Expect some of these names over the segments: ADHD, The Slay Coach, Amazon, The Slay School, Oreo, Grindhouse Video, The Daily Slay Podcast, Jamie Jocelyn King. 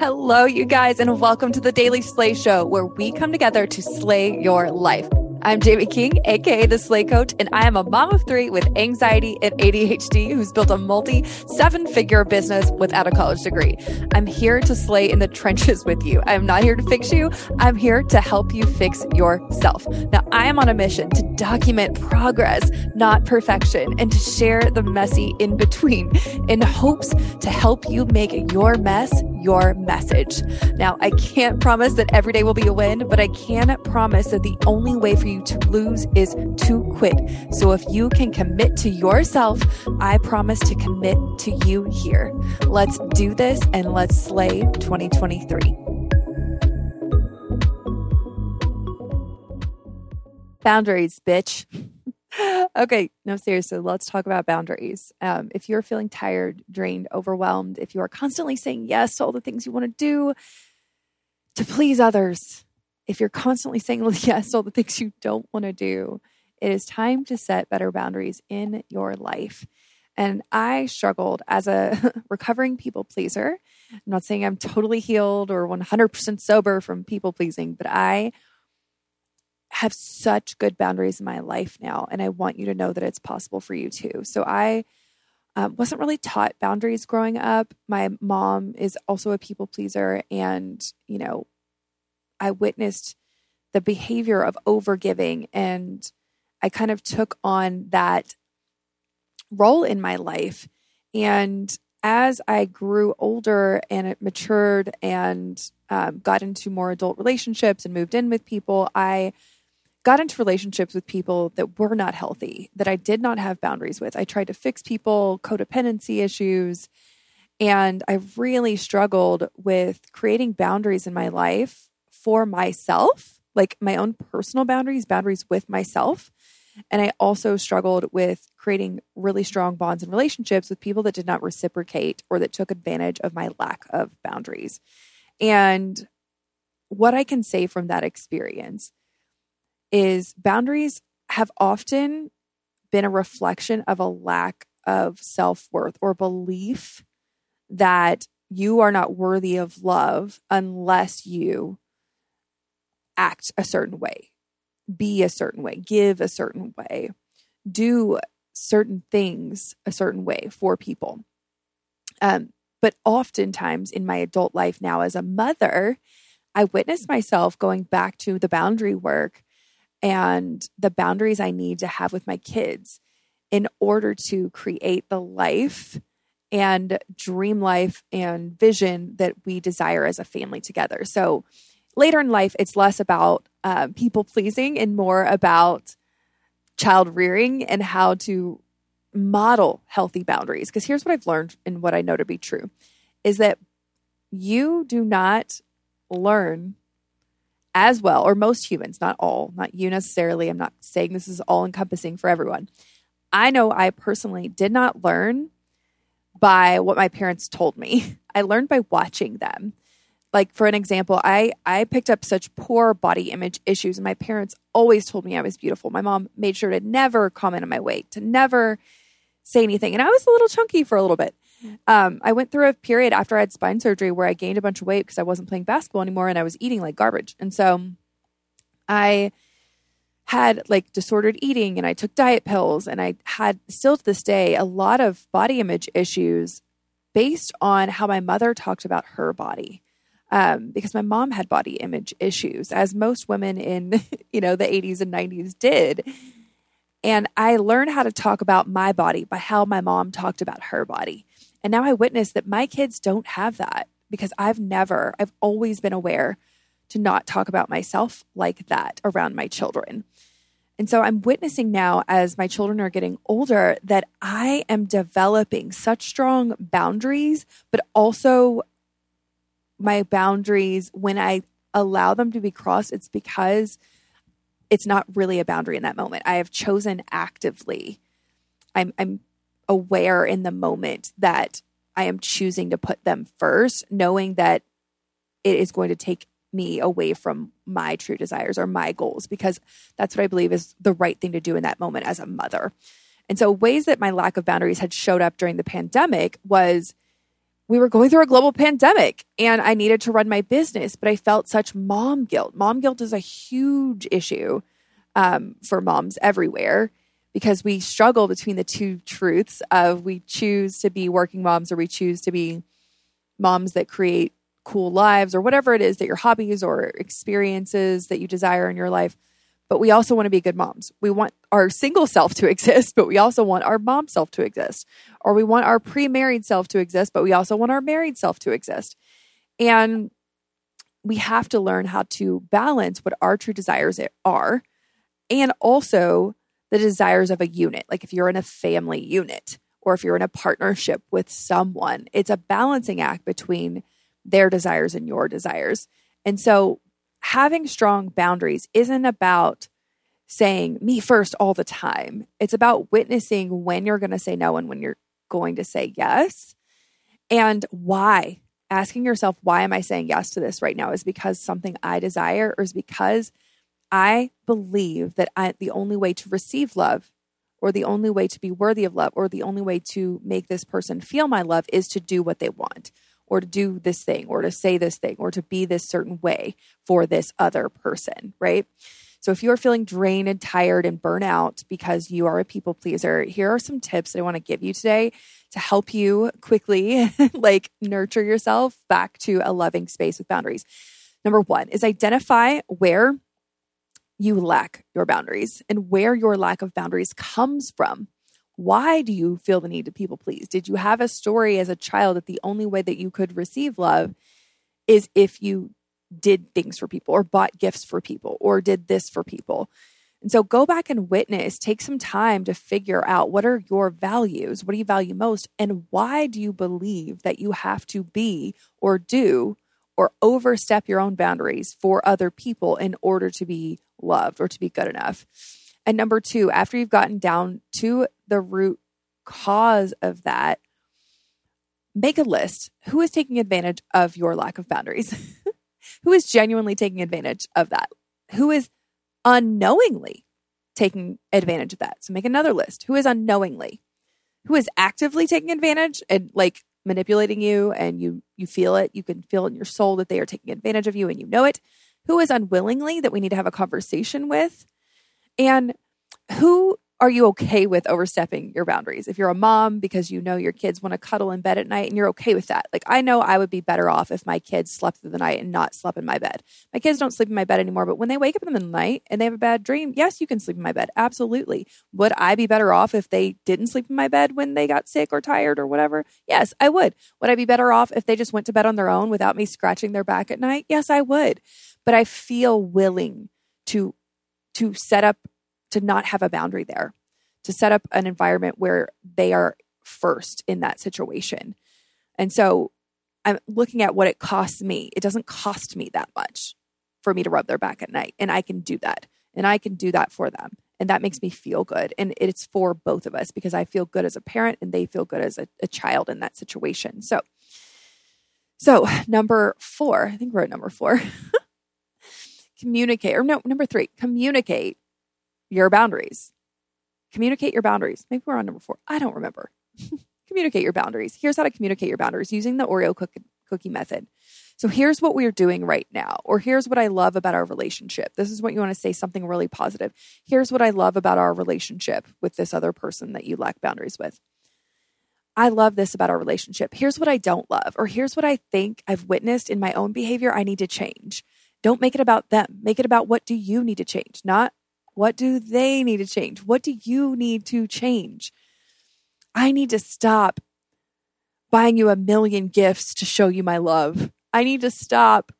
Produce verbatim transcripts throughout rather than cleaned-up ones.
Hello, you guys, and welcome to The Daily Slay Show, where we come together to slay your life. I'm Jamie King, aka The Slay Coach, and I am a mom of three with anxiety and A D H D who's built a multi seven-figure business without a college degree. I'm here to slay in the trenches with you. I'm not here to fix you. I'm here to help you fix yourself. Now, I am on a mission to document progress, not perfection, and to share the messy in between in hopes to help you make your mess your message. Now, I can't promise that every day will be a win, but I can promise that the only way for you to lose is to quit. So if you can commit to yourself, I promise to commit to you here. Let's do this and let's slay twenty twenty-three. Boundaries, bitch. Okay, no, seriously, let's talk about boundaries. Um, if you're feeling tired, drained, overwhelmed, if you are constantly saying yes to all the things you want to do to please others, if you're constantly saying yes to all the things you don't want to do, it is time to set better boundaries in your life. And I struggled as a recovering people pleaser. I'm not saying I'm totally healed or one hundred percent sober from people pleasing, but I have such good boundaries in my life now. And I want you to know that it's possible for you too. So I um, wasn't really taught boundaries growing up. My mom is also a people pleaser. And, you know, I witnessed the behavior of overgiving, and I kind of took on that role in my life. And as I grew older and it matured and um, got into more adult relationships and moved in with people, I got into relationships with people that were not healthy, that I did not have boundaries with. I tried to fix people, codependency issues, and I really struggled with creating boundaries in my life for myself, like my own personal boundaries, boundaries with myself. And I also struggled with creating really strong bonds and relationships with people that did not reciprocate or that took advantage of my lack of boundaries. And what I can say from that experience is boundaries have often been a reflection of a lack of self-worth or belief that you are not worthy of love unless you act a certain way, be a certain way, give a certain way, do certain things a certain way for people. Um, but oftentimes in my adult life now as a mother, I witness myself going back to the boundary work and the boundaries I need to have with my kids in order to create the life and dream life and vision that we desire as a family together. So later in life, it's less about uh, people pleasing and more about child rearing and how to model healthy boundaries. Because here's what I've learned and what I know to be true is that you do not learn as well, or most humans, not all, not you necessarily. I'm not saying this is all encompassing for everyone. I know I personally did not learn by what my parents told me. I learned by watching them. Like, for an example, I, I picked up such poor body image issues, and my parents always told me I was beautiful. My mom made sure to never comment on my weight, to never say anything. And I was a little chunky for a little bit. Um, I went through a period after I had spine surgery where I gained a bunch of weight because I wasn't playing basketball anymore and I was eating like garbage. And so I had like disordered eating, and I took diet pills, and I had, still to this day, a lot of body image issues based on how my mother talked about her body. Um, because my mom had body image issues, as most women in, you know, the eighties and nineties did. And I learned how to talk about my body by how my mom talked about her body. And now I witness that my kids don't have that because I've never, I've always been aware to not talk about myself like that around my children. And so I'm witnessing now as my children are getting older that I am developing such strong boundaries, but also my boundaries, when I allow them to be crossed, it's because it's not really a boundary in that moment. I have chosen actively. I'm, I'm aware in the moment that I am choosing to put them first, knowing that it is going to take me away from my true desires or my goals, because that's what I believe is the right thing to do in that moment as a mother. And so ways that my lack of boundaries had showed up during the pandemic was we were going through a global pandemic and I needed to run my business, but I felt such mom guilt. Mom guilt is a huge issue um, for moms everywhere, because we struggle between the two truths of we choose to be working moms or we choose to be moms that create cool lives or whatever it is that your hobbies or experiences that you desire in your life. But we also want to be good moms. We want our single self to exist, but we also want our mom self to exist. Or we want our pre-married self to exist, but we also want our married self to exist. And we have to learn how to balance what our true desires are and also the desires of a unit. Like if you're in a family unit or if you're in a partnership with someone, it's a balancing act between their desires and your desires. And so having strong boundaries isn't about saying me first all the time. It's about witnessing when you're going to say no and when you're going to say yes. And why? Asking yourself, why am I saying yes to this right now? Is because something I desire, or is because I believe that I, the only way to receive love, or the only way to be worthy of love, or the only way to make this person feel my love is to do what they want, or to do this thing, or to say this thing, or to be this certain way for this other person, right? So if you are feeling drained and tired and burnt out because you are a people pleaser, here are some tips that I want to give you today to help you quickly like nurture yourself back to a loving space with boundaries. Number one is identify where you lack your boundaries and where your lack of boundaries comes from. Why do you feel the need to people please? Did you have a story as a child that the only way that you could receive love is if you did things for people or bought gifts for people or did this for people? And so go back and witness, take some time to figure out what are your values, what do you value most, and why do you believe that you have to be or do or overstep your own boundaries for other people in order to be loved or to be good enough? And number two, after you've gotten down to the root cause of that, make a list. Who is taking advantage of your lack of boundaries? Who is genuinely taking advantage of that? Who is unknowingly taking advantage of that? So make another list. Who is unknowingly? Who is actively taking advantage and like manipulating you, and you you feel it. You can feel in your soul that they are taking advantage of you and you know it. Who is unwillingly that we need to have a conversation with? And who are you okay with overstepping your boundaries? If you're a mom because you know your kids want to cuddle in bed at night and you're okay with that. Like I know I would be better off if my kids slept through the night and not slept in my bed. My kids don't sleep in my bed anymore, but when they wake up in the night and they have a bad dream, yes, you can sleep in my bed. Absolutely. Would I be better off if they didn't sleep in my bed when they got sick or tired or whatever? Yes, I would. Would I be better off if they just went to bed on their own without me scratching their back at night? Yes, I would. But I feel willing to to set up, to not have a boundary there, to set up an environment where they are first in that situation. And so I'm looking at what it costs me. It doesn't cost me that much for me to rub their back at night. And I can do that. And I can do that for them. And that makes me feel good. And it's for both of us because I feel good as a parent and they feel good as a, a child in that situation. So, so number four, I think we're at number four. Communicate, or no, number three, communicate your boundaries. Communicate your boundaries. Maybe we're on number four. I don't remember. Communicate your boundaries. Here's how to communicate your boundaries using the Oreo cookie, cookie method. So here's what we're doing right now, or here's what I love about our relationship. This is what you want to say, something really positive. Here's what I love about our relationship with this other person that you lack boundaries with. I love this about our relationship. Here's what I don't love, or here's what I think I've witnessed in my own behavior I need to change. Don't make it about them. Make it about what do you need to change, not what do they need to change. What do you need to change? I need to stop buying you a million gifts to show you my love. I need to stop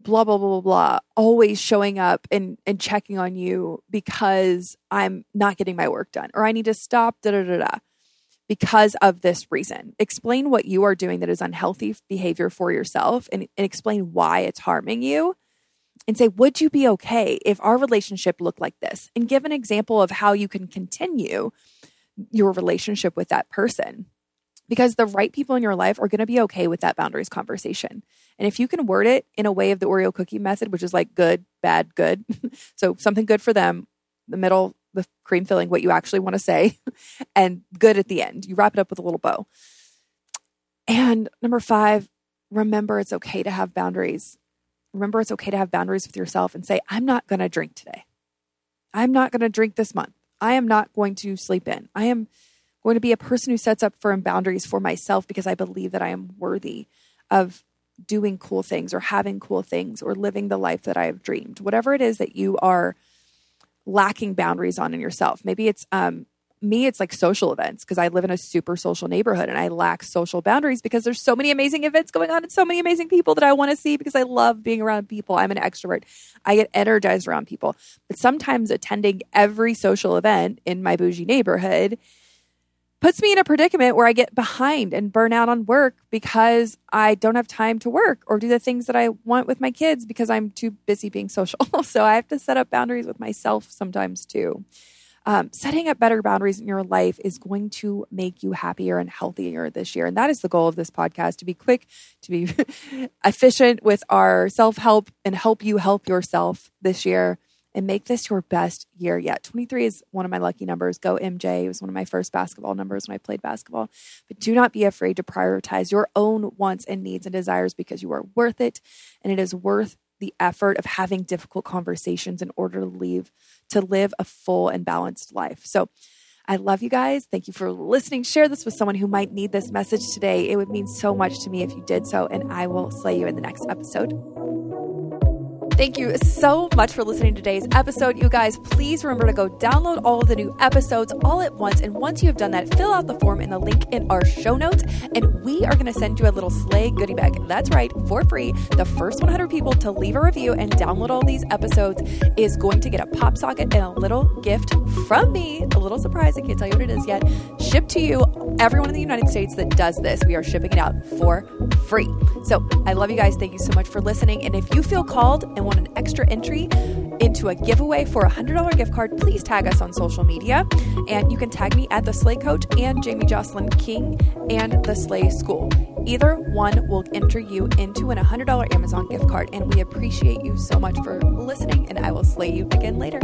blah, blah, blah, blah, blah, always showing up and, and checking on you because I'm not getting my work done. Or I need to stop da, da, da, da because of this reason. Explain what you are doing that is unhealthy behavior for yourself and, and explain why it's harming you and say, would you be okay if our relationship looked like this? And give an example of how you can continue your relationship with that person, because the right people in your life are going to be okay with that boundaries conversation. And if you can word it in a way of the Oreo cookie method, which is like good, bad, good. So something good for them, the middle, the cream filling, what you actually want to say, and good at the end. You wrap it up with a little bow. And number five, remember it's okay to have boundaries. Remember it's okay to have boundaries with yourself and say, I'm not going to drink today. I'm not going to drink this month. I am not going to sleep in. I am going to be a person who sets up firm boundaries for myself because I believe that I am worthy of doing cool things or having cool things or living the life that I have dreamed. Whatever it is that you are lacking boundaries on in yourself. Maybe it's, um, me, it's like social events because I live in a super social neighborhood and I lack social boundaries because there's so many amazing events going on and so many amazing people that I want to see because I love being around people. I'm an extrovert. I get energized around people. But sometimes attending every social event in my bougie neighborhood puts me in a predicament where I get behind and burn out on work because I don't have time to work or do the things that I want with my kids because I'm too busy being social. So I have to set up boundaries with myself sometimes too. Um, setting up better boundaries in your life is going to make you happier and healthier this year. And that is the goal of this podcast, to be quick, to be efficient with our self-help and help you help yourself this year and make this your best year yet. twenty-three is one of my lucky numbers. Go M J. It was one of my first basketball numbers when I played basketball. But do not be afraid to prioritize your own wants and needs and desires because you are worth it. And it is worth the effort of having difficult conversations in order to leave, to live a full and balanced life. So I love you guys. Thank you for listening. Share this with someone who might need this message today. It would mean so much to me if you did so, and I will slay you in the next episode. Thank you so much for listening to today's episode. You guys, please remember to go download all of the new episodes all at once. And once you have done that, fill out the form in the link in our show notes. And we are going to send you a little Slay goodie bag. That's right, for free. The first one hundred people to leave a review and download all these episodes is going to get a pop socket and a little gift from me. A little surprise. I can't tell you what it is yet. Shipped to you. Everyone in the United States that does this, we are shipping it out for free. So I love you guys. Thank you so much for listening. And if you feel called and want an extra entry into a giveaway for a one hundred dollars gift card, please tag us on social media. And you can tag me at The Slay Coach and Jamie Jocelyn King and The Slay School. Either one will enter you into an one hundred dollars Amazon gift card. And we appreciate you so much for listening. And I will slay you again later.